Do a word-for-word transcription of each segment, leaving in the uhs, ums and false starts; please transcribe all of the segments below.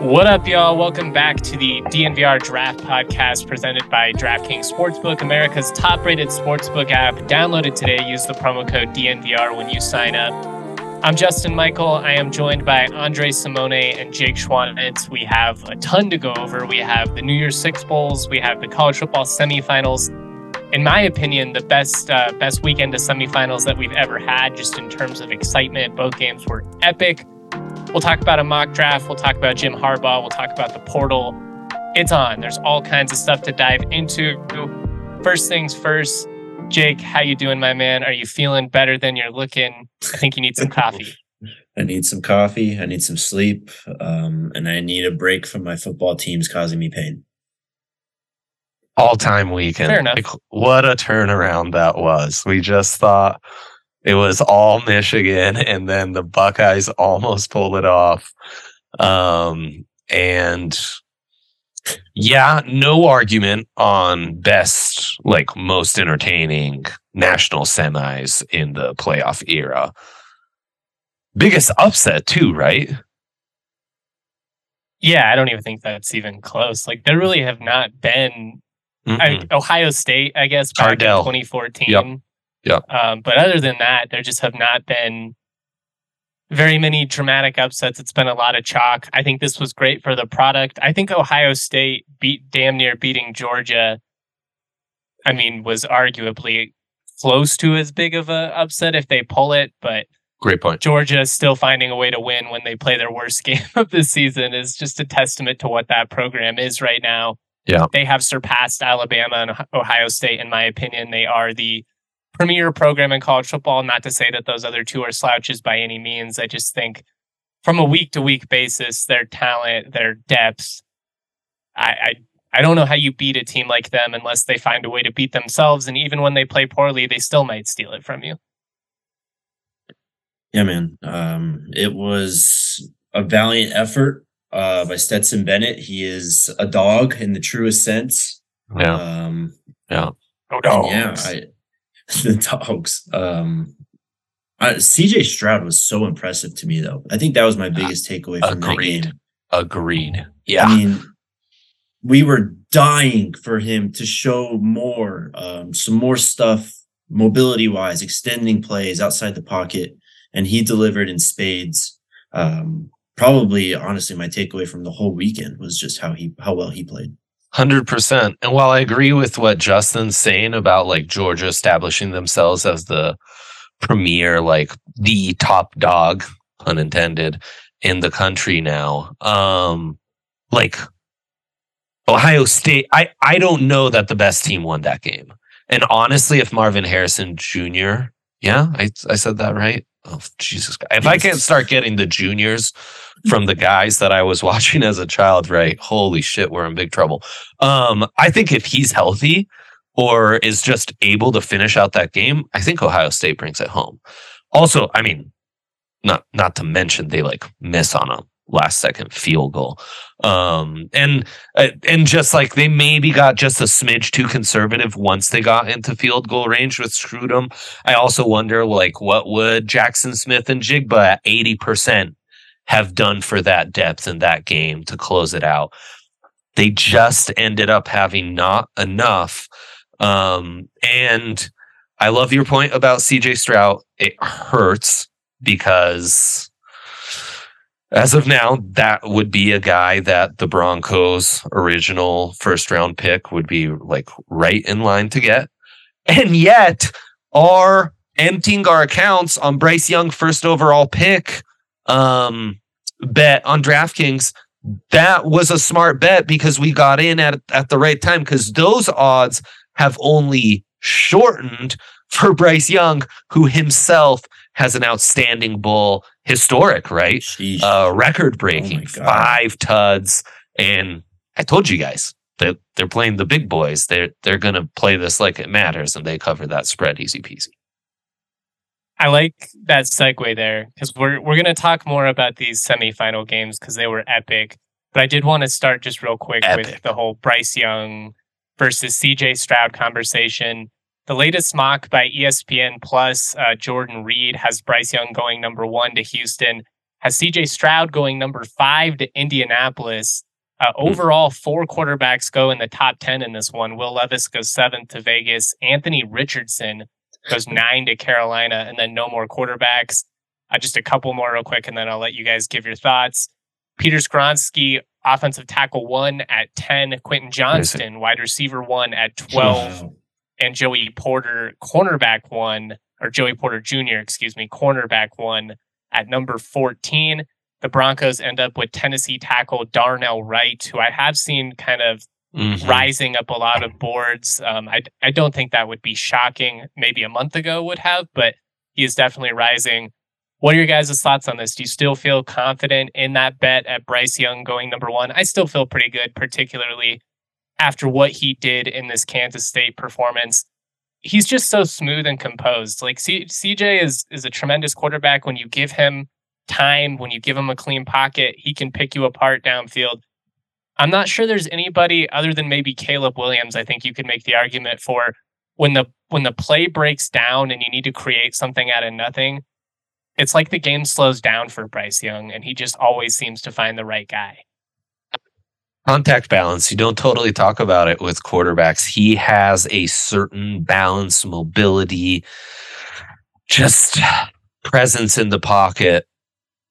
What up, y'all? Welcome back to the D N V R Draft Podcast presented by DraftKings Sportsbook, America's top-rated sportsbook app. Download it today. Use the promo code D N V R when you sign up. I'm Justin Michael. I am joined by Andre Simone and Jake Schwanitz. We have a ton to go over. We have the New Year's Six Bowls. We have the college football semifinals. In my opinion, the best, uh, best weekend of semifinals that we've ever had, just in terms of excitement. Both games were epic. We'll talk about a mock draft. We'll talk about Jim Harbaugh. We'll talk about the portal. It's on. There's all kinds of stuff to dive into. First things first, Jake, how you doing, my man? Are you feeling better than you're looking? I think you need some coffee. I need some coffee. I need some sleep. Um, and I need a break from my football teams causing me pain. All-time weekend. Fair enough. Like, what a turnaround that was. We just thought it was all Michigan, and then the Buckeyes almost pulled it off. Um, and yeah, no argument on best, like most entertaining national semis in the playoff era. Biggest upset too, right? Yeah, I don't even think that's even close. Like, there really have not been. I, Ohio State, I guess, back Cardell. in twenty fourteen. Yep. Yeah. Um, but other than that, there just have not been very many dramatic upsets. It's been a lot of chalk. I think this was great for the product. I think Ohio State beat damn near beating Georgia. I mean, was arguably close to as big of a upset if they pull it, but great point. Georgia is still finding a way to win when they play their worst game of the season is just a testament to what that program is right now. Yeah. They have surpassed Alabama and Ohio State, in my opinion. They are the premier program in college football. Not to say that those other two are slouches by any means. I just think from a week to week basis, their talent, their depth, I, I I don't know how you beat a team like them unless they find a way to beat themselves. And even when they play poorly, they still might steal it from you. Yeah, man. Um, it was a valiant effort uh, by Stetson Bennett. He is a dog in the truest sense. Yeah. Um, yeah. Oh, no. Yeah. I, the dogs. Um, uh, C J. Stroud was so impressive to me, though. I think that was my biggest takeaway from Agreed. that game. Agreed. Yeah. I mean, we were dying for him to show more, um, some more stuff, mobility-wise, extending plays outside the pocket, and he delivered in spades. Um, probably, honestly, my takeaway from the whole weekend was just how he how well he played. one hundred percent. And while I agree with what Justin's saying about like Georgia establishing themselves as the premier, like the top dog, pun intended, in the country now, um, like Ohio State, I, I don't know that the best team won that game. And honestly, if Marvin Harrison Junior, yeah, I, I said that right. Oh, Jesus. If I can't start getting the juniors from the guys that I was watching as a child, right? Holy shit, we're in big trouble. Um, I think if he's healthy or is just able to finish out that game, I think Ohio State brings it home. Also, I mean, not not to mention they like miss on a last second field goal. Um, and and just like they maybe got just a smidge too conservative once they got into field goal range, which screwed them. I also wonder, like, what would Jaxon Smith-Njigba at eighty percent have done for that depth in that game to close it out? They just ended up having not enough. Um, and I love your point about C J Stroud. It hurts because as of now, that would be a guy that the Broncos' original first round pick would be like right in line to get. And yet our emptying our accounts on Bryce Young first overall pick um bet on DraftKings, that was a smart bet because we got in at, at the right time, because those odds have only shortened for Bryce Young, who himself has an outstanding bowl, historic, right? Uh, record-breaking, oh five T U Ds. And I told you guys that they're playing the big boys. They're, they're going to play this like it matters, and they cover that spread easy peasy. I like that segue there, because we're we're going to talk more about these semifinal games because they were epic. But I did want to start just real quick epic. with the whole Bryce Young versus C J. Stroud conversation. The latest mock by E S P N Plus, uh, Jordan Reed, has Bryce Young going number one to Houston, has C J. Stroud going number five to Indianapolis. Uh, overall, four quarterbacks go in the top ten in this one. Will Levis goes seventh to Vegas. Anthony Richardson goes nine to Carolina, and then no more quarterbacks. Uh, just a couple more real quick, and then I'll let you guys give your thoughts. Peter Skronsky, offensive tackle one at ten. Quentin Johnston, wide receiver one at twelve. And Joey Porter, cornerback one, or Joey Porter Junior, excuse me, cornerback one at number fourteen. The Broncos end up with Tennessee tackle Darnell Wright, who I have seen kind of Mm-hmm. rising up a lot of boards. Um, I, I don't think that would be shocking. Maybe a month ago would have, but he is definitely rising. What are your guys' thoughts on this? Do you still feel confident in that bet at Bryce Young going number one? I still feel pretty good, particularly after what he did in this Kansas State performance. He's just so smooth and composed. Like C- CJ is, is a tremendous quarterback. When you give him time, when you give him a clean pocket, he can pick you apart downfield. I'm not sure there's anybody other than maybe Caleb Williams. I think you could make the argument for when the when the play breaks down and you need to create something out of nothing. It's like the game slows down for Bryce Young, and he just always seems to find the right guy. Contact balance. You don't totally talk about it with quarterbacks. He has a certain balance, mobility, just presence in the pocket,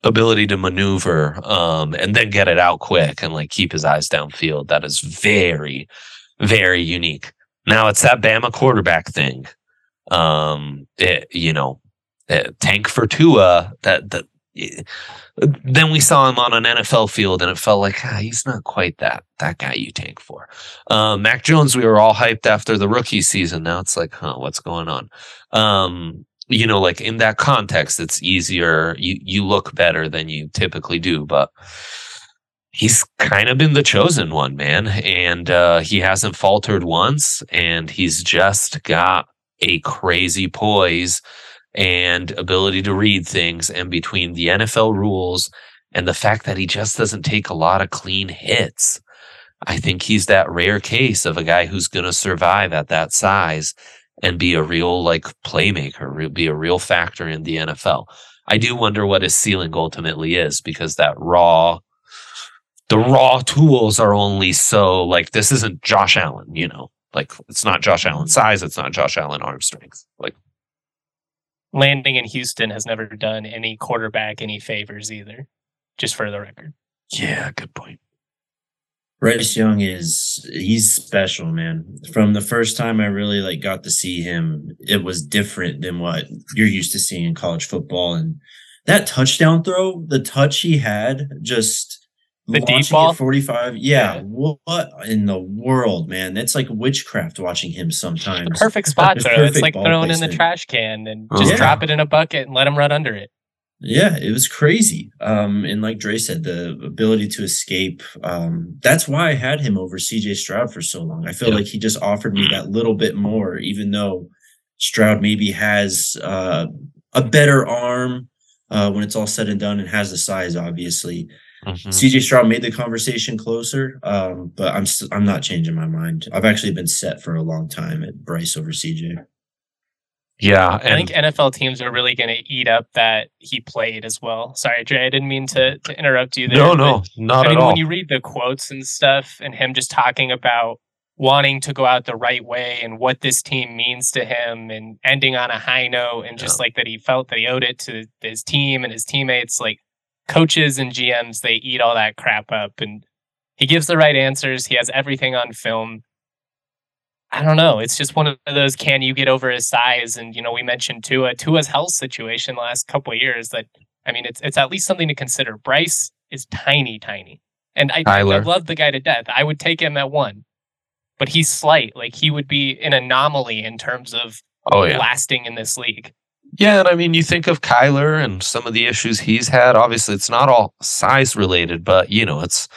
ability to maneuver, um, and then get it out quick and like keep his eyes downfield. That is very, very unique. Now it's that Bama quarterback thing. Um, it, you know, it, tank for Tua. That, that it, then we saw him on an N F L field, and it felt like ah, he's not quite that that guy you tank for. Um, Mac Jones, we were all hyped after the rookie season. Now it's like, huh, what's going on? Um, You know, like in that context, it's easier. You you look better than you typically do, but he's kind of been the chosen one, man. And uh, he hasn't faltered once, and he's just got a crazy poise and ability to read things. And between the N F L rules and the fact that he just doesn't take a lot of clean hits, I think he's that rare case of a guy who's going to survive at that size and be a real like playmaker, be a real factor in the N F L. I do wonder what his ceiling ultimately is, because that raw, the raw tools are only so like, this isn't Josh Allen, you know, like it's not Josh Allen size. It's not Josh Allen arm strength. Like landing in Houston has never done any quarterback any favors either, just for the record. Yeah, good point. Bryce Young is, he's special, man. From the first time I really like got to see him, it was different than what you're used to seeing in college football. And that touchdown throw, the touch he had, just the deep ball forty-five. Yeah, yeah. What in the world, man? That's like witchcraft watching him sometimes. The perfect spot throw. It's like thrown in the trash can and just yeah. drop it in a bucket and let him run under it. Yeah, it was crazy. Um, and like Dre said, the ability to escape. Um, that's why I had him over C J. Stroud for so long. I feel yeah. like he just offered me that little bit more, even though Stroud maybe has uh, a better arm uh, when it's all said and done and has the size, obviously. Mm-hmm. C J. Stroud made the conversation closer, um, but I'm st- I'm not changing my mind. I've actually been set for a long time at Bryce over C J. Yeah, and I think N F L teams are really going to eat up that he played as well. Sorry, Dre, I didn't mean to, to interrupt you there. No, no, not at all. I mean, when you read the quotes and stuff and him just talking about wanting to go out the right way and what this team means to him and ending on a high note and just yeah. like that he felt that he owed it to his team and his teammates, like coaches and G Ms, they eat all that crap up. And he gives the right answers. He has everything on film. I don't know. It's just one of those, can you get over his size? And, you know, we mentioned Tua. Tua's health situation the last couple of years that, I mean, it's it's at least something to consider. Bryce is tiny, tiny. And I, I love the guy to death. I would take him at one. But he's slight. Like, he would be an anomaly in terms of oh, yeah. lasting in this league. Yeah, and I mean, you think of Kyler and some of the issues he's had. Obviously, it's not all size related, but, you know, it's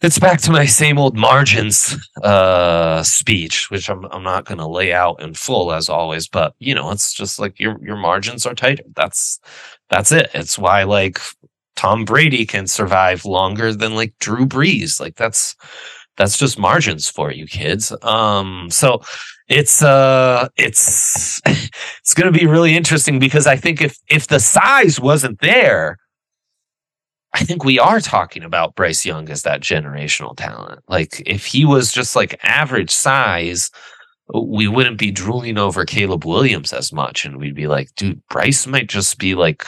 it's back to my same old margins uh, speech, which I'm I'm not going to lay out in full as always. But, you know, it's just like your your margins are tighter. That's that's it. It's why, like, Tom Brady can survive longer than, like, Drew Brees. Like, that's that's just margins for you, kids. Um, so... It's uh, it's it's going to be really interesting because I think if if the size wasn't there, I think we are talking about Bryce Young as that generational talent. Like if he was just like average size, we wouldn't be drooling over Caleb Williams as much, and we'd be like, dude, Bryce might just be like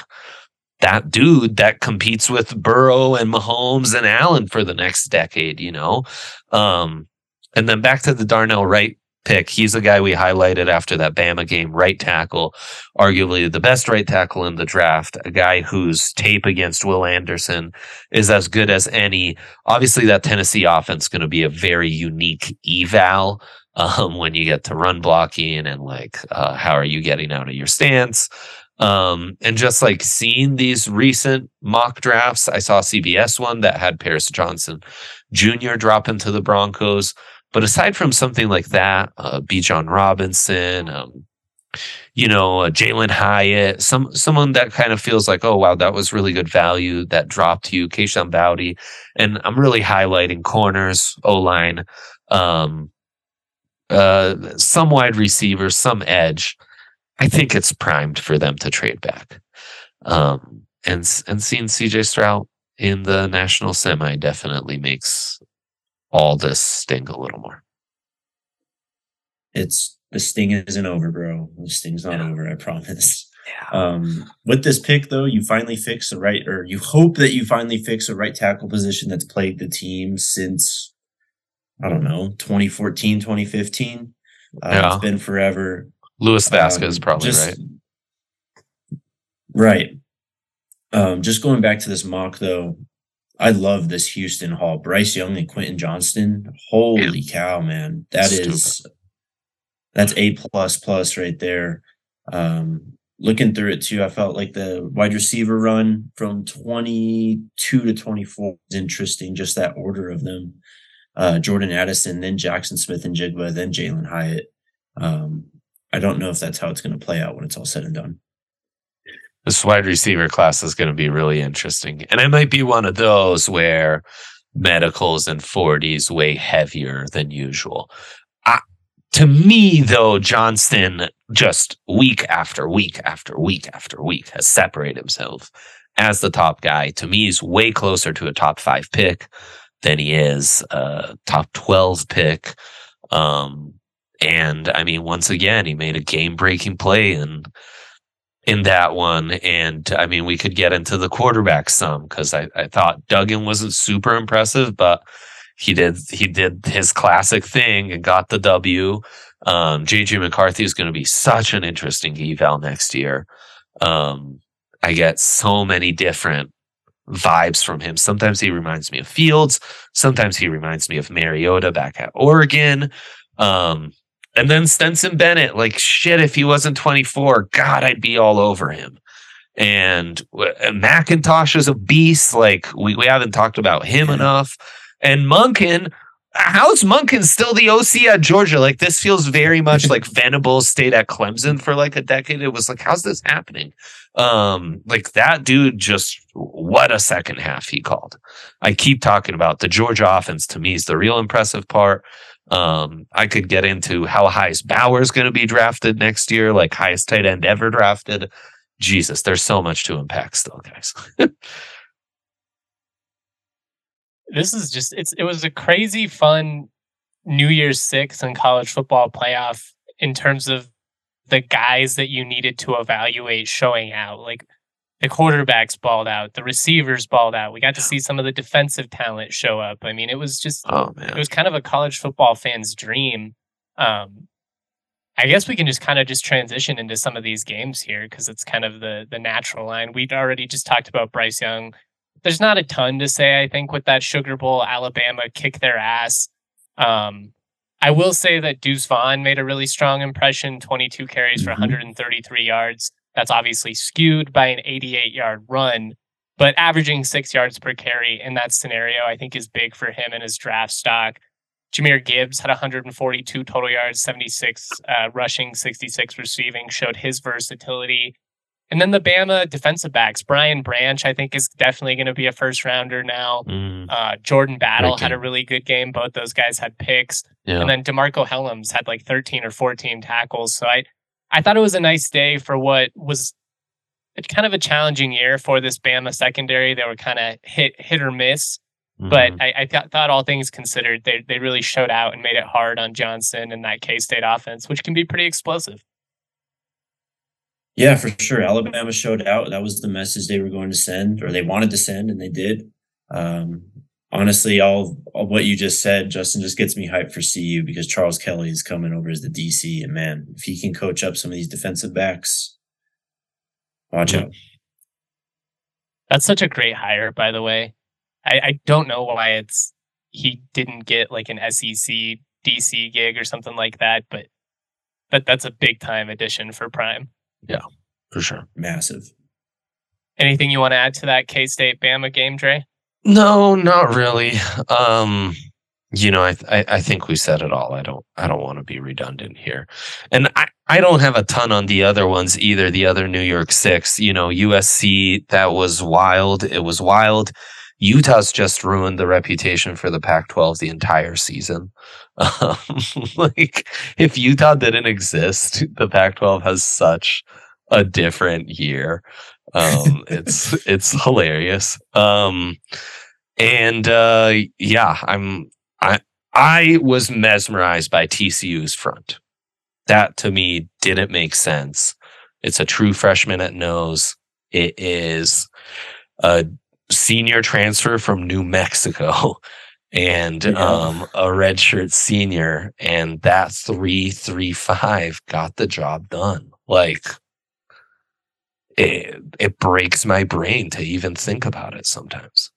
that dude that competes with Burrow and Mahomes and Allen for the next decade, you know. Um, and then back to the Darnell Wright pick. He's a guy we highlighted after that Bama game, right tackle, arguably the best right tackle in the draft, a guy whose tape against Will Anderson is as good as any. Obviously, that Tennessee offense is going to be a very unique eval um, when you get to run blocking and like, uh, how are you getting out of your stance? Um, and just like seeing these recent mock drafts, I saw a C B S one that had Paris Johnson Junior drop into the Broncos. But aside from something like that, uh, Bijan Robinson, um, you know, uh, Jalen Hyatt, some someone that kind of feels like, oh, wow, that was really good value that dropped to you, Keishon Boutte. And I'm really highlighting corners, O-line, um, uh, some wide receivers, some edge. I think it's primed for them to trade back. Um, and, and seeing C J. Stroud in the national semi definitely makes all this sting a little more. It's the sting isn't over, bro. The sting's not yeah. over, I promise. Yeah. Um, with this pick, though, you finally fix a right, or you hope that you finally fix a right tackle position that's plagued the team since, I don't know, twenty fourteen, twenty fifteen. Uh, yeah. It's been forever. Luis Vasquez, um, probably, just, right? Right. Um, just going back to this mock, though, I love this Houston haul. Bryce Young and Quentin Johnston. Holy yeah. cow, man. That Stupid. is, that's A plus plus right there. Um, looking through it too, I felt like the wide receiver run from twenty-two to twenty-four was interesting. Just that order of them. Uh, Jordan Addison, then Jaxon Smith-Njigba, then Jalen Hyatt. Um, I don't know if that's how it's going to play out when it's all said and done. This wide receiver class is going to be really interesting. And it might be one of those where medicals and forties weigh heavier than usual. I, to me, though, Johnston just week after week after week after week has separated himself as the top guy. To me, he's way closer to a top five pick than he is a top twelve pick. Um, and, I mean, once again, he made a game-breaking play and in that one. And I mean, we could get into the quarterback some because I, I thought Duggan wasn't super impressive, but he did he did his classic thing and got the W. Um, J J. McCarthy is going to be such an interesting eval next year. Um, I get so many different vibes from him. Sometimes he reminds me of Fields. Sometimes he reminds me of Mariota back at Oregon. Um, And then Stetson Bennett, like, shit, if he wasn't twenty-four, God, I'd be all over him. And McIntosh is a beast. Like, we, we haven't talked about him enough. And Monken, how's Monken still the O C at Georgia? Like, this feels very much like Venables stayed at Clemson for like a decade. It was like, how's this happening? Um, like, that dude just, what a second half he called. I keep talking about the Georgia offense, to me, is the real impressive part. Um, I could get into how high is Bowers going to be drafted next year, like highest tight end ever drafted. Jesus, there's so much to unpack still, guys. This is just, it's it was a crazy fun New Year's Six and college football playoff in terms of the guys that you needed to evaluate showing out. Like the quarterbacks balled out, the receivers balled out. We got to see some of the defensive talent show up. I mean, it was just, oh, man. It was kind of a college football fan's dream. Um, I guess we can just kind of just transition into some of these games here because it's kind of the the natural line. We'd already just talked about Bryce Young. There's not a ton to say, I think, with that Sugar Bowl. Alabama kick their ass. Um, I will say that Deuce Vaughn made a really strong impression, twenty-two carries for one hundred thirty-three yards. That's obviously skewed by an eighty-eight-yard run, but averaging six yards per carry in that scenario, I think, is big for him and his draft stock. Jahmyr Gibbs had one hundred forty-two total yards, seventy-six uh, rushing, sixty-six receiving, showed his versatility. And then the Bama defensive backs, Brian Branch, I think, is definitely going to be a first rounder now. Mm. Uh, Jordan Battle had a really good game. Both those guys had picks. Yeah. And then DeMarco Helms had like thirteen or fourteen tackles. So I, I thought it was a nice day for what was kind of a challenging year for this Bama secondary. They were kind of hit, hit or miss. Mm-hmm. But I, I th- thought all things considered, they they really showed out and made it hard on Johnson and that K-State offense, which can be pretty explosive. Yeah, for sure. Alabama showed out. That was the message they were going to send, or they wanted to send, and they did. Um, honestly, all, all what you just said, Justin, just gets me hyped for C U because Charles Kelly is coming over as the D C. And, man, if he can coach up some of these defensive backs, watch out. That's such a great hire, by the way. I, I don't know why it's he didn't get like an S E C D C gig or something like that, but that that's a big-time addition for Prime. Yeah, for sure. Massive. Anything you want to add to that K-State Bama game, Dre? No, not really. Um, you know, I, th- I I think we said it all. I don't I don't want to be redundant here. And I, I don't have a ton on the other ones either, the other New York Six. You know, U S C, that was wild. It was wild. Utah's just ruined the reputation for the Pac twelve the entire season. Um, like, if Utah didn't exist, the Pac twelve has such a different year. Um, it's it's hilarious. Um, and uh, yeah, I'm I I was mesmerized by T C U's front. That to me didn't make sense. It's a true freshman at nose. It is a senior transfer from New Mexico and yeah. um, a redshirt senior, and that three three five got the job done. Like, it, it breaks my brain to even think about it sometimes.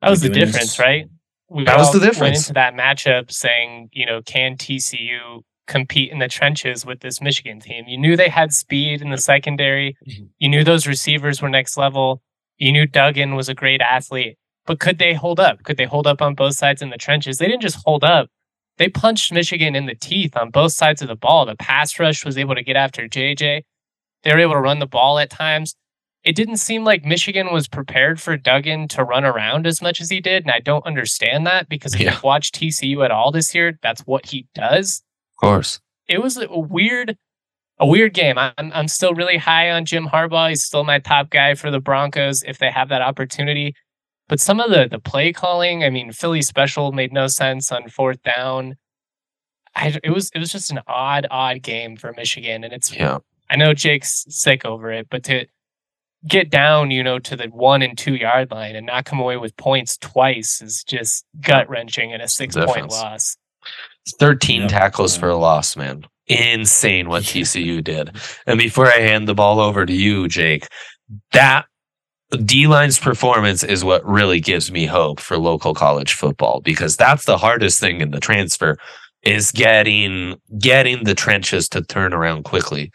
That was the difference, right? We that was the difference. Went into that matchup saying, you know, can T C U compete in the trenches with this Michigan team? You knew they had speed in the secondary. You knew those receivers were next level. You knew Duggan was a great athlete, but could they hold up? Could they hold up on both sides in the trenches? They didn't just hold up. They punched Michigan in the teeth on both sides of the ball. The pass rush was able to get after J J. They were able to run the ball at times. It didn't seem like Michigan was prepared for Duggan to run around as much as he did, and I don't understand that because if yeah. you've watched T C U at all this year, that's what he does. Of course. It was a weird, a weird game. I'm I'm still really high on Jim Harbaugh. He's still my top guy for the Broncos if they have that opportunity. But some of the, the play calling, I mean, Philly special made no sense on fourth down. I, it was it was just an odd, odd game for Michigan. And it's yeah. I know Jake's sick over it, but to get down, you know, to the one and two yard line and not come away with points twice is just gut wrenching and a six point loss. thirteen yep. tackles for a loss, man. Insane what T C U did. And before I hand the ball over to you, Jake, that D-line's performance is what really gives me hope for local college football, because that's the hardest thing in the transfer is getting getting the trenches to turn around quickly.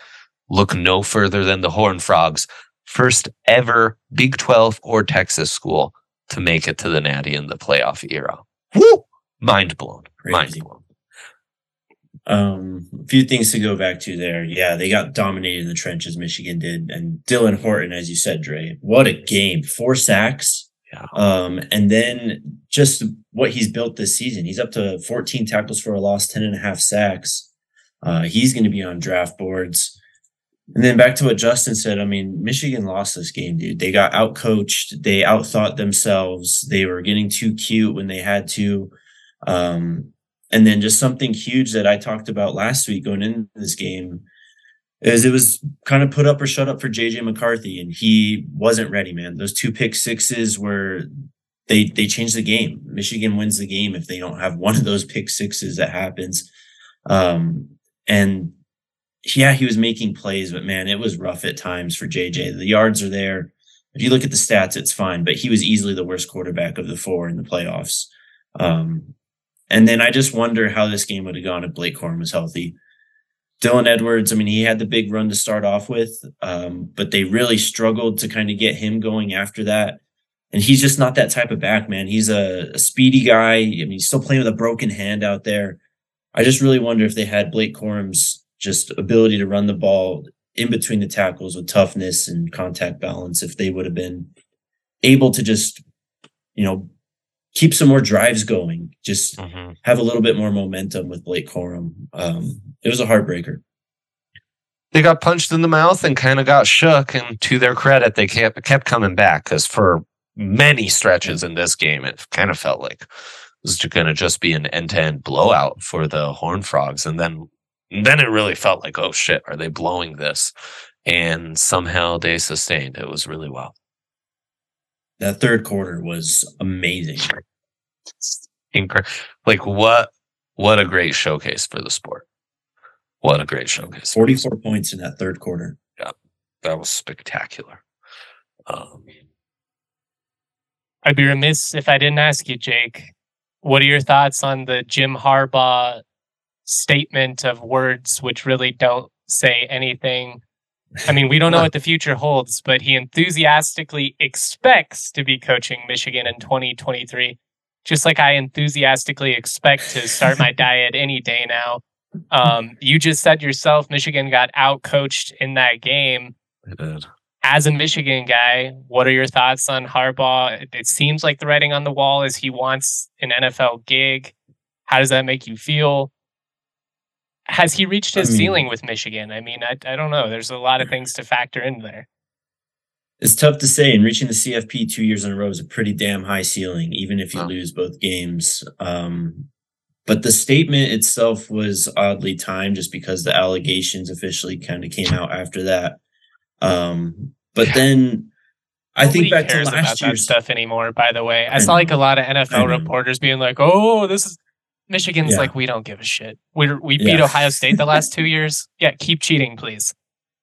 Look no further than the Horned Frogs, first ever Big twelve or Texas school to make it to the Natty in the playoff era. Woo! Mind blown. Mind blown. Um, a few things to go back to there. Yeah, they got dominated in the trenches, Michigan did. And Dylan Horton, as you said, Dre, what a game. Four sacks. Yeah. Um, and then just what he's built this season. He's up to fourteen tackles for a loss, ten and a half sacks. Uh, he's going to be on draft boards. And then back to what Justin said, I mean, Michigan lost this game, dude. They got outcoached. They outthought themselves. They were getting too cute when they had to. Um, And then just something huge that I talked about last week going into this game is it was kind of put up or shut up for J J. McCarthy, and he wasn't ready, man. Those two pick sixes were they they changed the game. Michigan wins the game if they don't have one of those pick sixes that happens. Um, and yeah, he was making plays, but man, it was rough at times for J J. The yards are there. If you look at the stats, it's fine, but he was easily the worst quarterback of the four in the playoffs. Um, And then I just wonder how this game would have gone if Blake Corum was healthy. Dylan Edwards, I mean, he had the big run to start off with, um, but they really struggled to kind of get him going after that. And he's just not that type of back, man. He's a, a speedy guy. I mean, he's still playing with a broken hand out there. I just really wonder if they had Blake Corum's just ability to run the ball in between the tackles with toughness and contact balance, if they would have been able to just, you know, keep some more drives going, just mm-hmm. have a little bit more momentum with Blake Corum. Um, it was a heartbreaker. They got punched in the mouth and kind of got shook. And to their credit, they kept, kept coming back, because for many stretches in this game, it kind of felt like it was going to just be an end-to-end blowout for the Horned Frogs. And then, and then it really felt like, oh shit, are they blowing this? And somehow they sustained. It was really wild. That third quarter was amazing. Incredible. Like, what, what a great showcase for the sport. What a great showcase. forty-four points in that third quarter. Yeah, that was spectacular. Um, I'd be remiss if I didn't ask you, Jake, what are your thoughts on the Jim Harbaugh statement of words, which really don't say anything? I mean, we don't know what the future holds, but he enthusiastically expects to be coaching Michigan in twenty twenty-three, just like I enthusiastically expect to start my diet any day now. Um, you just said yourself, Michigan got outcoached in that game. It did. As a Michigan guy, what are your thoughts on Harbaugh? It seems like the writing on the wall is he wants an N F L gig. How does that make you feel? Has he reached his I mean, ceiling with Michigan? I mean, I, I don't know. There's a lot of things to factor in there. It's tough to say. And reaching the C F P two years in a row is a pretty damn high ceiling, even if you wow. lose both games. Um, but the statement itself was oddly timed, just because the allegations officially kind of came out after that. Um, but yeah. then I Nobody think back cares to last year's stuff anymore, by the way. I, I saw know. like a lot of N F L reporters being like, oh, this is Michigan's yeah. like, we don't give a shit. We we beat yeah. Ohio State the last two years. Yeah, keep cheating, please.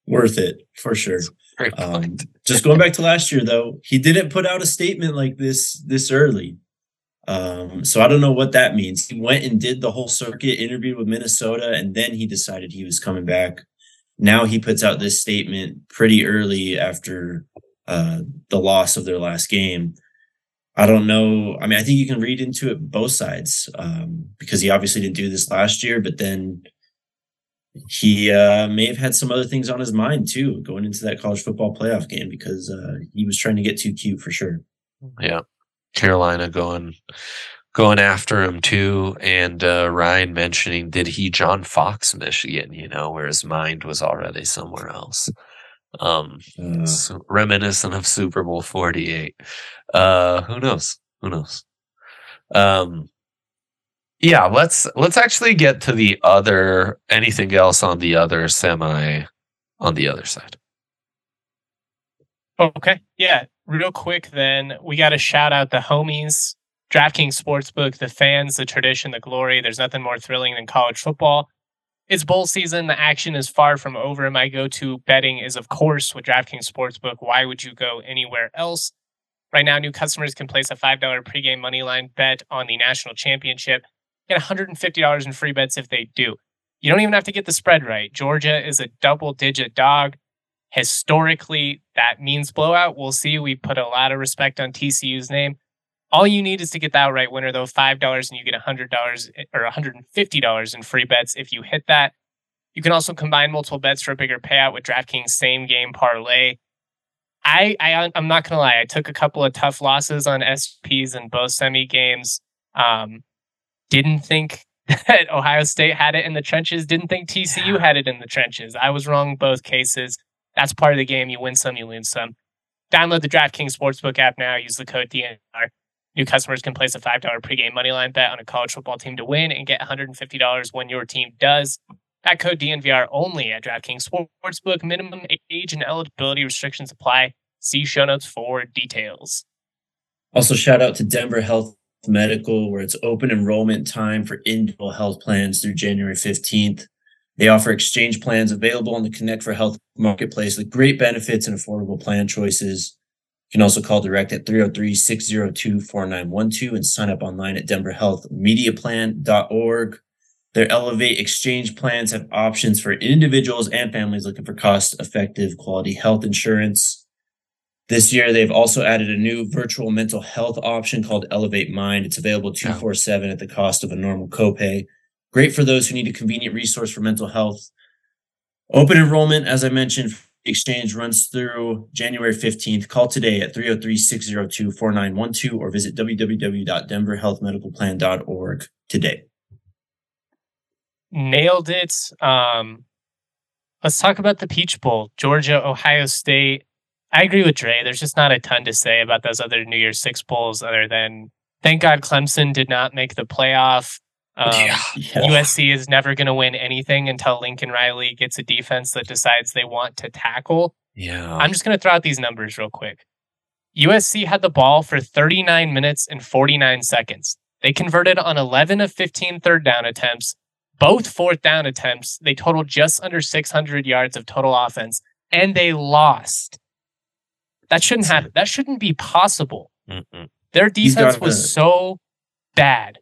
Worth it, for sure. Um, just going back to last year, though, he didn't put out a statement like this this early. Um, so I don't know what that means. He went and did the whole circuit, interviewed with Minnesota, and then he decided he was coming back. Now he puts out this statement pretty early after uh, the loss of their last game. I don't know. I mean, I think you can read into it both sides, um, because he obviously didn't do this last year, but then he uh, may have had some other things on his mind too, going into that college football playoff game, because uh, he was trying to get too cute for sure. Yeah. Carolina going, going after him too. And uh, Ryan mentioning, did he John Fox Michigan, you know, where his mind was already somewhere else. Um, uh, so reminiscent of Super Bowl forty-eight. Uh, who knows? Who knows? Um, yeah, let's let's actually get to the other. Anything else on the other semi on the other side? Okay, yeah, real quick. Then we got to shout out the homies, DraftKings Sportsbook, the fans, the tradition, the glory. There's nothing more thrilling than college football. It's bowl season. The action is far from over. My go-to betting is, of course, with DraftKings Sportsbook. Why would you go anywhere else? Right now, new customers can place a five dollars pregame moneyline bet on the national championship. Get one hundred fifty dollars in free bets if they do. You don't even have to get the spread right. Georgia is a double-digit dog. Historically, that means blowout. We'll see. We put a lot of respect on T C U's name. All you need is to get the outright winner, though, five dollars, and you get one hundred dollars or one hundred fifty dollars in free bets if you hit that. You can also combine multiple bets for a bigger payout with DraftKings Same Game Parlay. I, I, I'm not going to lie. I took a couple of tough losses on S Ps in both semi games. Um, didn't think that Ohio State had it in the trenches. Didn't think T C U had it in the trenches. I was wrong in both cases. That's part of the game. You win some, you lose some. Download the DraftKings Sportsbook app now. Use the code D N R. New customers can place a five dollars pregame moneyline bet on a college football team to win and get one hundred fifty dollars when your team does. That code D N V R only at DraftKings Sportsbook. Minimum age and eligibility restrictions apply. See show notes for details. Also, shout out to Denver Health Medical, where it's open enrollment time for individual health plans through January fifteenth. They offer exchange plans available on the Connect for Health marketplace with great benefits and affordable plan choices. You can also call direct at three oh three, six oh two, four nine one two and sign up online at denver health media plan dot org. Their Elevate Exchange plans have options for individuals and families looking for cost-effective, quality health insurance. This year, they've also added a new virtual mental health option called Elevate Mind. It's available twenty-four seven at the cost of a normal copay. Great for those who need a convenient resource for mental health. Open enrollment, as I mentioned, Exchange runs through January fifteenth. Call today at three oh three, six oh two, four nine one two or visit w w w dot denver health medical plan dot org today. Nailed it. Um, let's talk about the Peach Bowl, Georgia, Ohio State. I agree with Dre. There's just not a ton to say about those other New Year's Six Bowls other than thank God Clemson did not make the playoff. Um, yeah. Yeah. U S C is never going to win anything until Lincoln Riley gets a defense that decides they want to tackle. Yeah, I'm just going to throw out these numbers real quick. U S C had the ball for thirty-nine minutes and forty-nine seconds. They converted on eleven of fifteen third down attempts, both fourth down attempts. They totaled just under six hundred yards of total offense, and they lost. That shouldn't happen. That shouldn't be possible. Mm-mm. Their defense was so bad.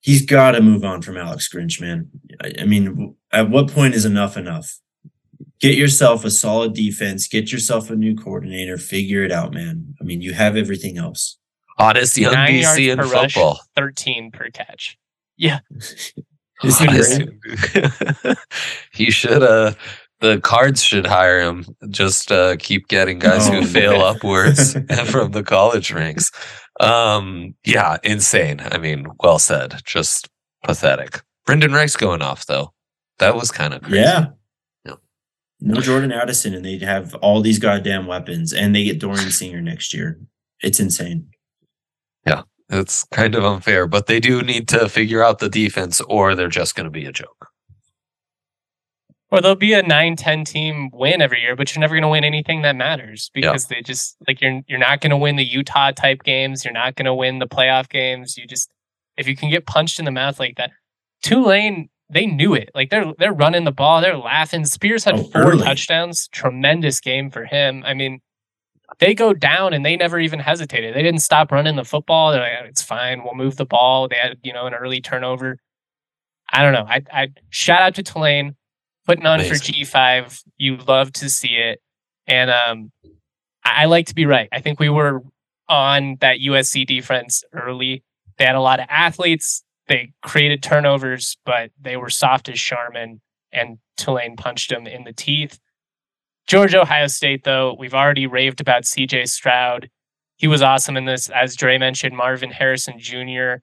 He's got to move on from Alex Grinch, man. I, I mean, at what point is enough enough? Get yourself a solid defense. Get yourself a new coordinator. Figure it out, man. I mean, you have everything else. Hottest young D C in football. Rush, thirteen per catch. Yeah. He should. Uh, the Cards should hire him. Just uh, keep getting guys oh, who man. fail upwards from the college ranks. Um, yeah, insane. I mean, well said. Just pathetic. Brendan Reich's going off, though. That was kind of crazy. Yeah. yeah. No Jordan Addison, and they have all these goddamn weapons, and they get Dorian Singer next year. It's insane. Yeah, it's kind of unfair, but they do need to figure out the defense, or they're just going to be a joke. Or there'll be a nine ten team win every year, but you're never going to win anything that matters because yeah. they just like you're you're not going to win the Utah type games. You're not going to win the playoff games. You just if you can get punched in the mouth like that. Tulane, they knew it. Like they're they're running the ball, they're laughing. Spears had oh, four early. touchdowns. Tremendous game for him. I mean, they go down and they never even hesitated. They didn't stop running the football. They're like, it's fine. We'll move the ball. They had you know an early turnover. I don't know. I I shout out to Tulane. Putting on Amazing. For G five, you love to see it. And um, I, I like to be right. I think we were on that U S C defense early. They had a lot of athletes. They created turnovers, but they were soft as Charmin, and Tulane punched them in the teeth. Georgia, Ohio State, though, we've already raved about C J. Stroud. He was awesome in this. As Dre mentioned, Marvin Harrison Junior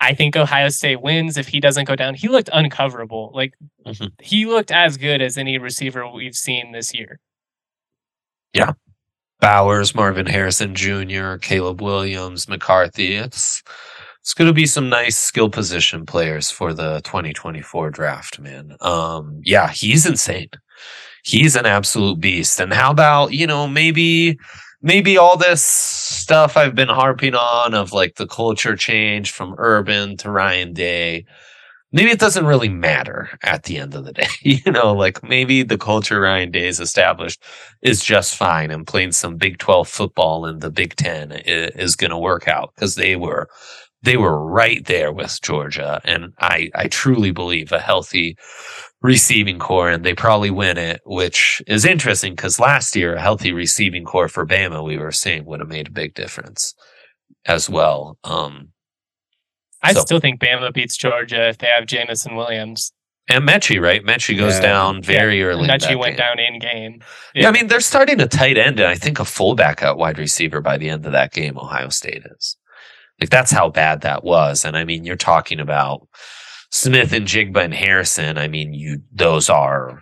I think Ohio State wins if he doesn't go down. He looked uncoverable. Like mm-hmm. he looked as good as any receiver we've seen this year. Yeah. Bowers, Marvin Harrison Junior, Caleb Williams, McCarthy. It's it's going to be some nice skill position players for the twenty twenty-four draft, man. Um, yeah, he's insane. He's an absolute beast. And how about, you know, maybe Maybe all this stuff I've been harping on of like the culture change from Urban to Ryan Day, maybe it doesn't really matter at the end of the day. You know, like maybe the culture Ryan Day has established is just fine, and playing some Big twelve football in the Big ten is going to work out because they were they were right there with Georgia. And I, I truly believe a healthy receiving core, and they probably win it, which is interesting because last year a healthy receiving core for Bama we were seeing would have made a big difference as well. Um, I so. still think Bama beats Georgia if they have Jamison Williams. And Mechie, right? Mechie goes yeah. down very yeah. early. Mechie went game. down in game. Yeah. yeah, I mean, they're starting a tight end and I think a fullback at wide receiver by the end of that game, Ohio State is. Like, that's how bad that was. And I mean, you're talking about Smith and Jigba and Harrison. I mean, you those are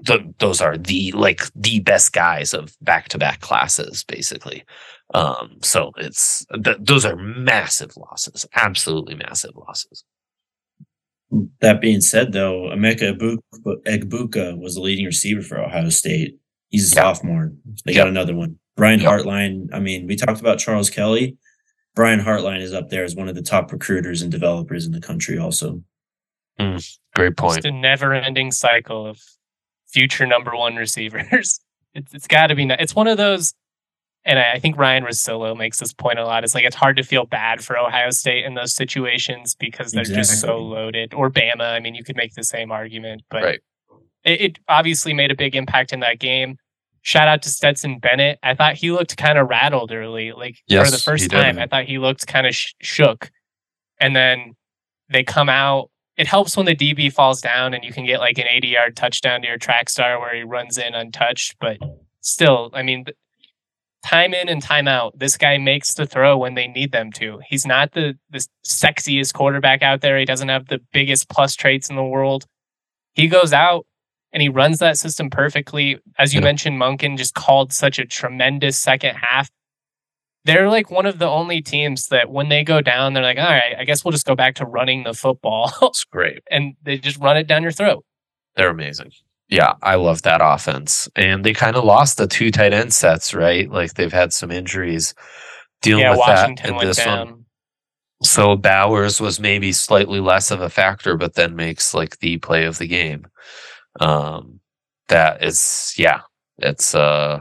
the those are the like the best guys of back-to-back classes, basically. Um, so it's th- those are massive losses, absolutely massive losses. That being said, though, Emeka Egbuka was the leading receiver for Ohio State. He's a yep. sophomore. They yep. got another one. Brian yep. Hartline. I mean, we talked about Charles Kelly. Brian Hartline is up there as one of the top recruiters and developers in the country also. Mm, great point. It's a never-ending cycle of future number one receivers. It's, it's got to be. It's one of those And I think Ryan Russillo makes this point a lot. It's like, it's hard to feel bad for Ohio State in those situations because they're exactly. just so loaded. Or Bama. I mean, you could make the same argument, but right. it, it obviously made a big impact in that game. Shout out to Stetson Bennett. I thought he looked kind of rattled early. Like yes, for the first time, I thought he looked kind of sh- shook. And then they come out. It helps when the D B falls down and you can get like an eighty yard touchdown to your track star where he runs in untouched. But still, I mean, th- time in and time out, this guy makes the throw when they need them to. He's not the, the sexiest quarterback out there. He doesn't have the biggest plus traits in the world. He goes out and he runs that system perfectly. As you yeah. mentioned, Monken just called such a tremendous second half. They're like one of the only teams that when they go down, they're like, all right, I guess we'll just go back to running the football. It's great. And they just run it down your throat. They're amazing. Yeah, I love that offense. And they kind of lost the two tight end sets, right? Like they've had some injuries dealing yeah, with Washington that in went this down. One. So Bowers was maybe slightly less of a factor, but then makes like the play of the game. Um, that is, yeah, it's uh,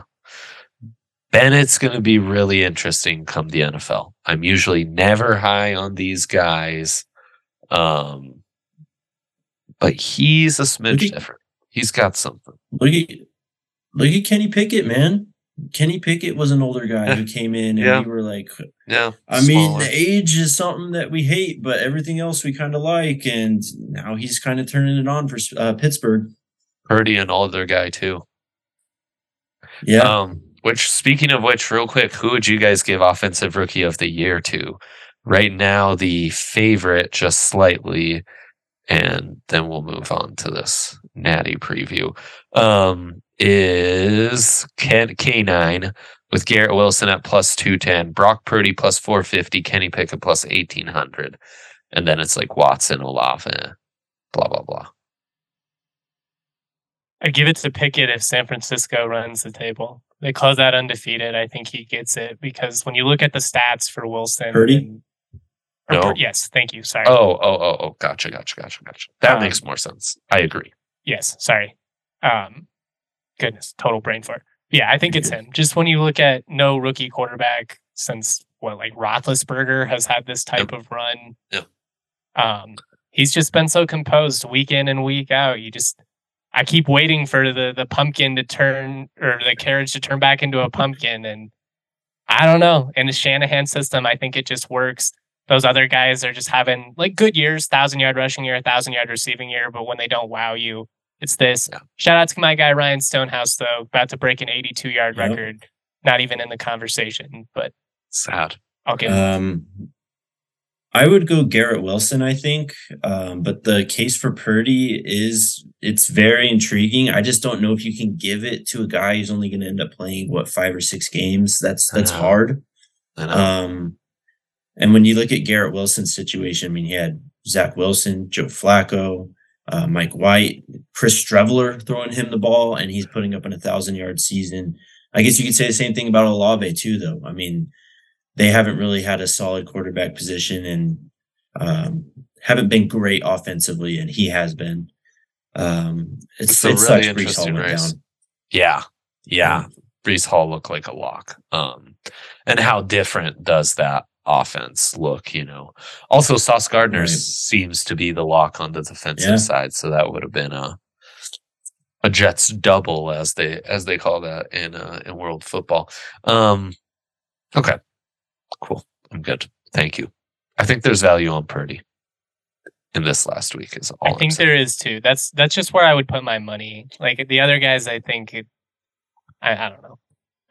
Bennett's going to be really interesting come the N F L. I'm usually never high on these guys, um, but he's a smidge different. He's got something. Look at look at Kenny Pickett, man. Kenny Pickett was an older guy yeah. who came in, and yeah. we were like, "Yeah." I smaller. mean, the age is something that we hate, but everything else we kind of like. And now he's kind of turning it on for uh, Pittsburgh. Purdy, an older guy too. Yeah. Um, which, speaking of which, real quick, who would you guys give Offensive Rookie of the Year to? Right now, the favorite, just slightly. And then we'll move on to this natty preview. Um, is K nine with Garrett Wilson at plus two ten, Brock Purdy plus four fifty, Kenny Pickett plus eighteen hundred. And then it's like Watson, Olave, blah, blah, blah. I give it to Pickett if San Francisco runs the table. They close out undefeated. I think he gets it because when you look at the stats for Wilson. Purdy? And, No. Per- yes, thank you. Sorry. Oh, oh, oh, oh. Gotcha, gotcha, gotcha, gotcha. That um, makes more sense. I agree. Yes, sorry. Um, goodness, total brain fart. Yeah, I think it's him. Just when you look at no rookie quarterback since, what, like Roethlisberger has had this type yep. of run. Yep. Um, he's just been so composed week in and week out. You just, I keep waiting for the the pumpkin to turn, or the carriage to turn back into a pumpkin. And I don't know. In the Shanahan system, I think it just works. Those other guys are just having like good years, thousand yard rushing year, thousand yard receiving year. But when they don't wow you, it's this. Yeah. Shout out to my guy, Ryan Stonehouse, though, about to break an eighty-two yard yep. record. Not even in the conversation, but sad. Okay. Um, I would go Garrett Wilson, I think. Um, but the case for Purdy is it's very intriguing. I just don't know if you can give it to a guy who's only going to end up playing, what, five or six games. That's, that's I know. hard. I know. Um, And when you look at Garrett Wilson's situation, I mean, he had Zach Wilson, Joe Flacco, uh, Mike White, Chris Streveler throwing him the ball, and he's putting up an one thousand yard season. I guess you could say the same thing about Olave, too, though. I mean, they haven't really had a solid quarterback position and um, haven't been great offensively, and he has been. Um, it's it's, it's really such Breece Hall went down. Yeah, yeah. Breece Hall looked like a lock. Um, and how different does that offense look, you know? Also, Sauce Gardner right. seems to be the lock on the defensive yeah. side, so that would have been a a Jets double, as they as they call that in uh, in world football. Um, okay, cool. I'm good. Thank you. I think there's value on Purdy in this last week. Is all I think there is too. That's that's just where I would put my money. Like the other guys, I think it, I I don't know.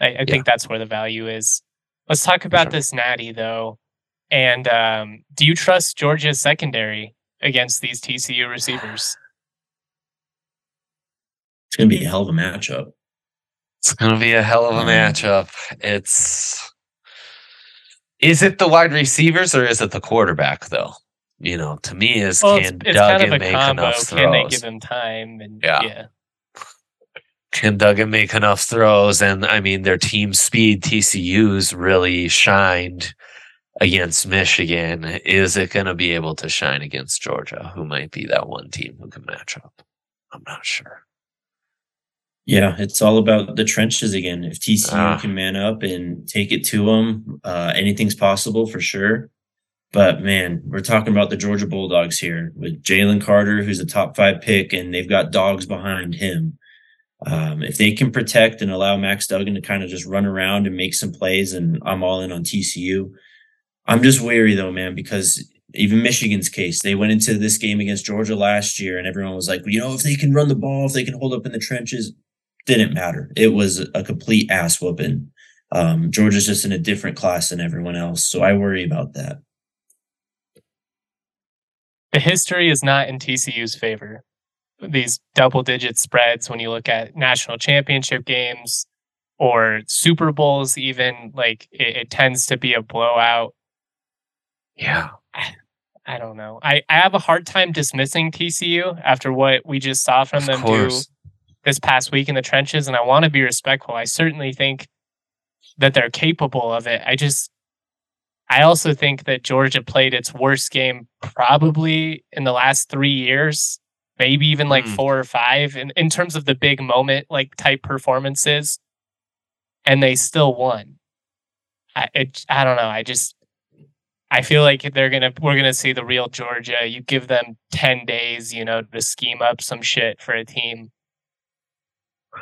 I, I yeah. think that's where the value is. Let's talk about sure. this natty, though. And um, do you trust Georgia's secondary against these T C U receivers? It's going to be a hell of a matchup. It's going to be a hell of a matchup. It's Is it the wide receivers or is it the quarterback, though? You know, to me, is well, can it's, it's Duggan kind of a make combo. Enough throws? Can they give him time? And, yeah. yeah. Can Duggan make enough throws? And I mean, their team speed, T C U's really shined against Michigan. Is it going to be able to shine against Georgia, who might be that one team who can match up? I'm not sure. Yeah, it's all about the trenches again. If T C U ah. can man up and take it to them, uh, anything's possible for sure. But, man, we're talking about the Georgia Bulldogs here with Jalen Carter, who's a top five pick, and they've got dogs behind him. Um, if they can protect and allow Max Duggan to kind of just run around and make some plays, and I'm all in on T C U. I'm just wary, though, man, because even Michigan's case, they went into this game against Georgia last year, and everyone was like, you know, if they can run the ball, if they can hold up in the trenches, didn't matter. It was a complete ass whooping. Um, Georgia's just in a different class than everyone else, so I worry about that. The history is not in T C U's favor. These double-digit spreads, when you look at national championship games or Super Bowls, even, like, it, it tends to be a blowout. Yeah. I, I don't know. I, I have a hard time dismissing T C U after what we just saw from them do this past week in the trenches, and I want to be respectful. I certainly think that they're capable of it. I just... I also think that Georgia played its worst game probably in the last three years. Maybe even like mm. four or five in, in terms of the big moment, like type performances, and they still won. I it, I don't know. I just I feel like they're gonna we're gonna see the real Georgia. You give them ten days, you know, to scheme up some shit for a team.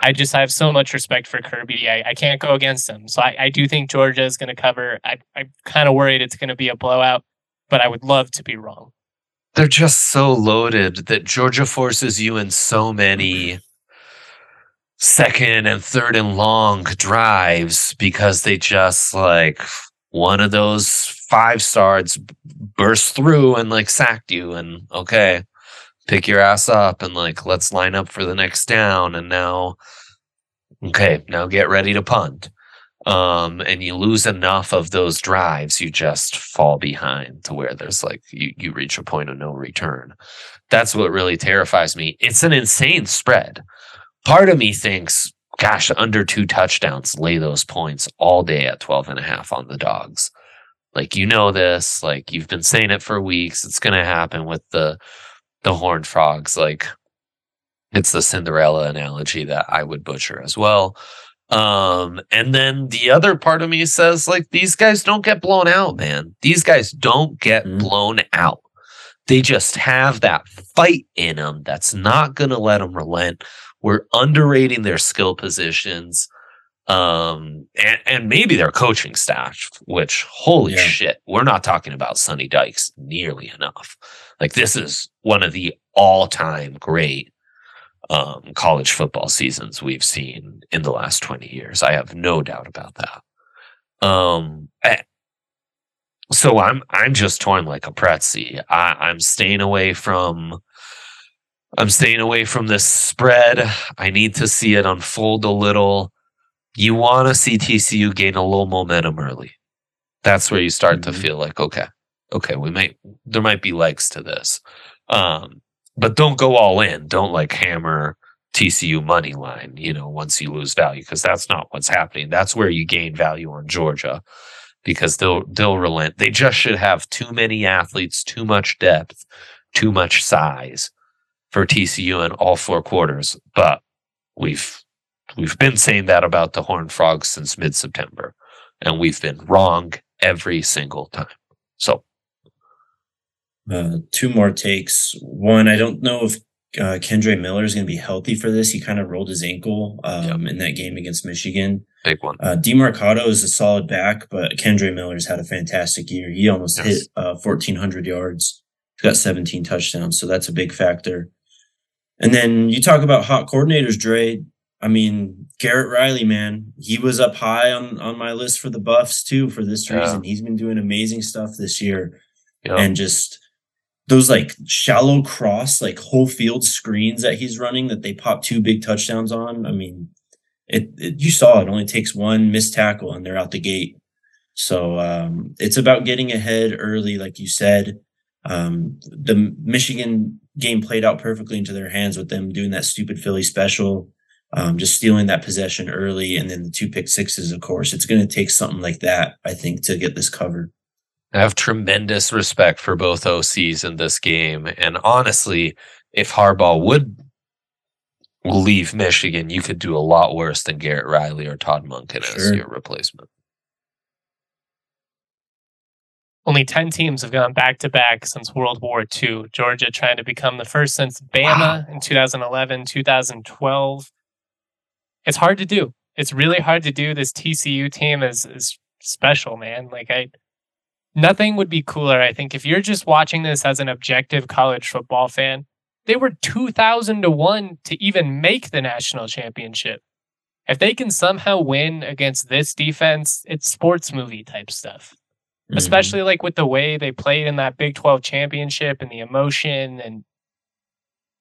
I just I have so much respect for Kirby. I, I can't go against him. So I, I do think Georgia is gonna cover. I I'm kind of worried it's gonna be a blowout, but I would love to be wrong. They're just so loaded that Georgia forces you in so many second and third and long drives because they just, like, one of those five stars burst through and, like, sacked you. And, okay, pick your ass up and, like, let's line up for the next down. And now, okay, now get ready to punt. Um, and you lose enough of those drives, you just fall behind to where there's like you, you reach a point of no return. That's what really terrifies me. It's an insane spread. Part of me thinks, gosh, under two touchdowns, lay those points all day at twelve and a half on the dogs. Like, you know this, like you've been saying it for weeks. It's going to happen with the, the Horned Frogs. Like, it's the Cinderella analogy that I would butcher as well. Um, and then the other part of me says, like, these guys don't get blown out, man. These guys don't get mm-hmm. blown out. They just have that fight in them that's not going to let them relent. We're underrating their skill positions, um, and, and maybe their coaching staff, which, holy yeah. shit, we're not talking about Sonny Dykes nearly enough. Like, this is one of the all-time great Um, college football seasons we've seen in the last twenty years. I have no doubt about that. Um, I, so I'm I'm just torn like a pretzel. I, I'm staying away from I'm staying away from this spread. I need to see it unfold a little. You want to see T C U gain a little momentum early. That's where you start mm-hmm. to feel like okay, okay, we might there might be legs to this. Um, But don't go all in. Don't, like, hammer T C U money line, you know, once you lose value, because that's not what's happening. That's where you gain value on Georgia, because they'll they'll relent. They just should have too many athletes, too much depth, too much size for T C U in all four quarters. But we've we've been saying that about the Horned Frogs since mid-September, and we've been wrong every single time. So. Uh, two more takes. One, I don't know if uh, Kendre Miller is going to be healthy for this. He kind of rolled his ankle um, yep. in that game against Michigan. Big one. Uh, DeMarcado is a solid back, but Kendre Miller's had a fantastic year. He almost yes. hit uh, fourteen hundred yards. He's got seventeen touchdowns, so that's a big factor. And then you talk about hot coordinators, Dre. I mean, Garrett Riley, man, he was up high on, on my list for the Buffs, too, for this reason. Yeah. He's been doing amazing stuff this year. Yep. And just... those, like, shallow cross, like, whole field screens that he's running that they pop two big touchdowns on. I mean, it, it you saw it only takes one missed tackle and they're out the gate. So um, it's about getting ahead early, like you said. Um, the Michigan game played out perfectly into their hands with them doing that stupid Philly special, um, just stealing that possession early, and then the two pick sixes, of course. It's going to take something like that, I think, to get this covered. I have tremendous respect for both O Cs in this game. And honestly, if Harbaugh would leave Michigan, you could do a lot worse than Garrett Riley or Todd Monken sure. as your replacement. Only ten teams have gone back-to-back since World War Two. Georgia trying to become the first since Bama wow. in two thousand eleven, two thousand twelve. It's hard to do. It's really hard to do. This T C U team is, is special, man. Like, I, nothing would be cooler, I think. If you're just watching this as an objective college football fan, they were two thousand to one to even make the national championship. If they can somehow win against this defense, it's sports movie type stuff. Mm-hmm. Especially like with the way they played in that Big twelve championship and the emotion. And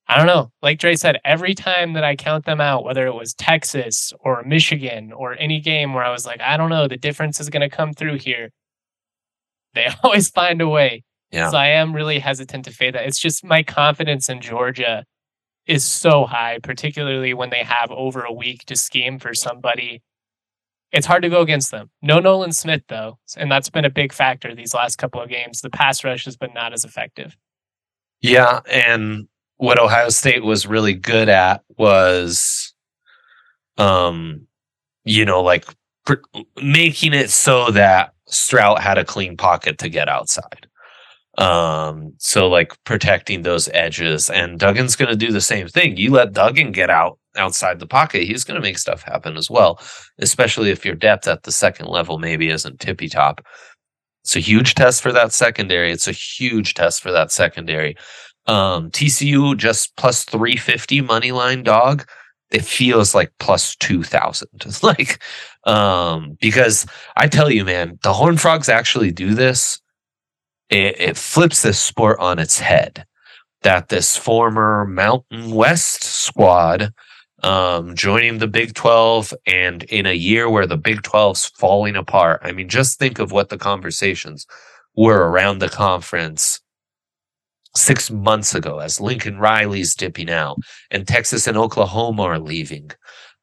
I don't know, like Dre said, every time that I count them out, whether it was Texas or Michigan or any game where I was like, I don't know, the difference is going to come through here, they always find a way. Yeah. So I am really hesitant to fade that. It's just my confidence in Georgia is so high, particularly when they have over a week to scheme for somebody. It's hard to go against them. No Nolan Smith, though, and that's been a big factor these last couple of games. The pass rush has been not as effective. Yeah, and what Ohio State was really good at was, um, you know, like pr- making it so that Stroud had a clean pocket to get outside. Um, so like protecting those edges, and Duggan's going to do the same thing. You let Duggan get out outside the pocket, he's going to make stuff happen as well, especially if your depth at the second level maybe isn't tippy top. It's a huge test for that secondary. It's a huge test for that secondary. Um, T C U just plus three fifty money line dog. It feels like plus two thousand. Like, um, because I tell you, man, the Horned Frogs actually do this. It, it flips this sport on its head, that this former Mountain West squad um, joining the Big twelve, and in a year where the Big twelve's falling apart. I mean, just think of what the conversations were around the conference six months ago as Lincoln Riley's dipping out and Texas and Oklahoma are leaving.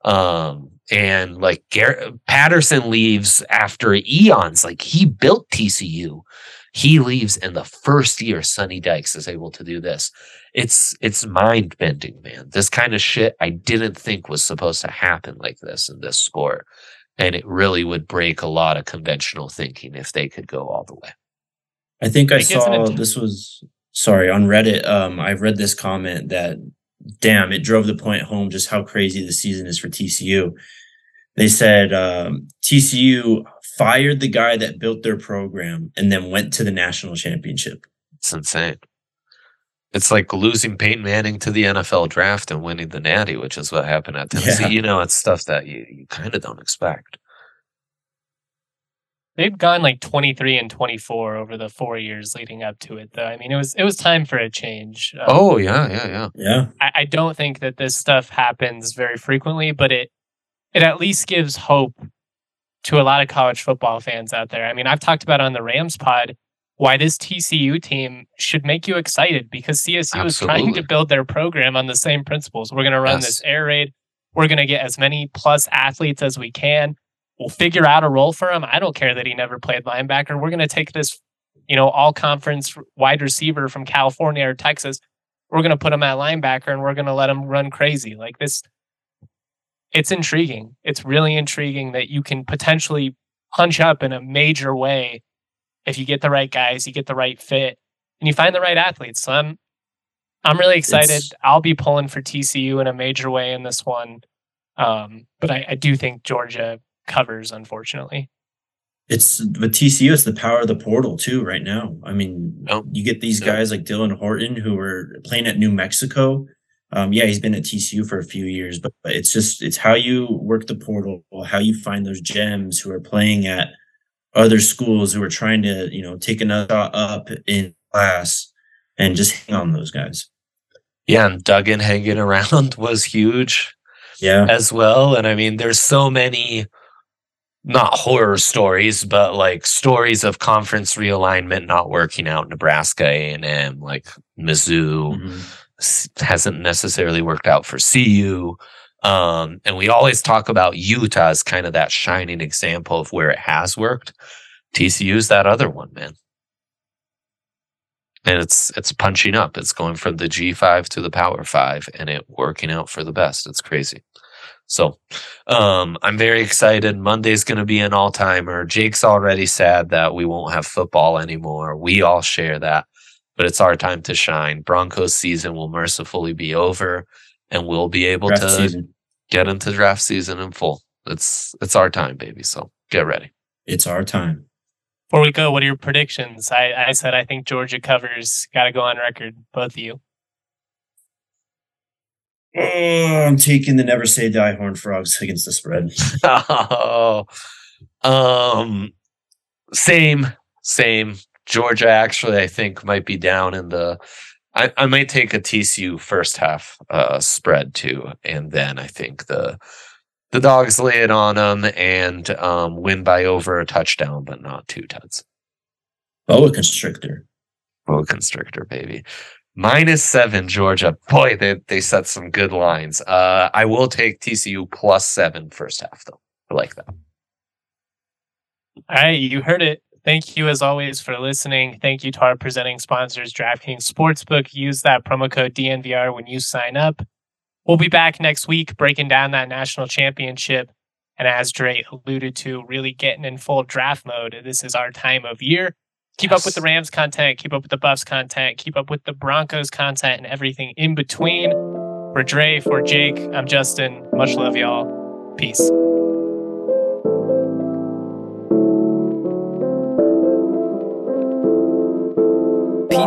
Um, and like Garrett, Patterson leaves after eons. Like, he built T C U. He leaves in the first year Sonny Dykes is able to do this. It's it's mind-bending, man. This kind of shit I didn't think was supposed to happen like this in this sport. And it really would break a lot of conventional thinking if they could go all the way. I think I, I saw this was, sorry, on Reddit, um, I read this comment that, damn, it drove the point home just how crazy the season is for T C U. They said um, T C U fired the guy that built their program and then went to the national championship. It's insane. It's like losing Peyton Manning to the N F L draft and winning the Natty, which is what happened at Tennessee. Yeah. You know, it's stuff that you, you kind of don't expect. They've gone like twenty-three and twenty-four over the four years leading up to it, though. I mean, it was it was time for a change. Um, oh, yeah, yeah, yeah. yeah. I, I don't think that this stuff happens very frequently, but it it at least gives hope to a lot of college football fans out there. I mean, I've talked about on the Rams pod why this T C U team should make you excited, because C S U Absolutely. Is trying to build their program on the same principles. We're going to run yes. this air raid. We're going to get as many plus athletes as we can. We'll figure out a role for him. I don't care that he never played linebacker. We're going to take this, you know, all conference wide receiver from California or Texas. We're going to put him at linebacker and we're going to let him run crazy like this. It's intriguing. It's really intriguing that you can potentially punch up in a major way if you get the right guys, you get the right fit, and you find the right athletes. So I'm, I'm really excited. It's, I'll be pulling for T C U in a major way in this one. Um, but I, I do think Georgia covers, unfortunately. It's with T C U, it's the power of the portal too right now. I mean, nope. you get these nope. guys like Dylan Horton who are playing at New Mexico. Um, yeah, he's been at T C U for a few years, but it's just, it's how you work the portal, how you find those gems who are playing at other schools who are trying to, you know, take another shot up in class and just hang on those guys. Yeah, and Duggan hanging around was huge yeah, as well. And I mean, there's so many, not horror stories, but like stories of conference realignment not working out. Nebraska, A and M, like Mizzou. Mm-hmm. Hasn't necessarily worked out for C U. Um, and we always talk about Utah as kind of that shining example of where it has worked. T C U's that other one, man. And it's it's punching up. It's going from the G five to the Power Five, and it working out for the best. It's crazy. So um, I'm very excited. Monday's going to be an all-timer. Jake's already sad that we won't have football anymore. We all share that. But it's our time to shine. Broncos season will mercifully be over, and we'll be able draft to season. get into draft season in full. It's it's our time, baby. So get ready. It's our time. Before we go, what are your predictions? I, I said I think Georgia covers. Got to go on record, both of you. Oh, I'm taking the Never Say Die Horned Frogs against the spread. oh, um, same, same. Georgia actually, I think, might be down in the. I, I might take a T C U first half uh, spread too, and then I think the. The dogs lay it on them and um, win by over a touchdown, but not two tuds. Boa constrictor. Boa constrictor, baby. Minus seven, Georgia. Boy, they, they set some good lines. Uh, I will take T C U plus seven first half, though. I like that. All right, you heard it. Thank you, as always, for listening. Thank you to our presenting sponsors, DraftKings Sportsbook. Use that promo code D N V R when you sign up. We'll be back next week breaking down that national championship. And as Dre alluded to, really getting in full draft mode. This is our time of year. Keep yes. up with the Rams content. Keep up with the Buffs content. Keep up with the Broncos content and everything in between. For Dre, for Jake, I'm Justin. Much love, y'all. Peace.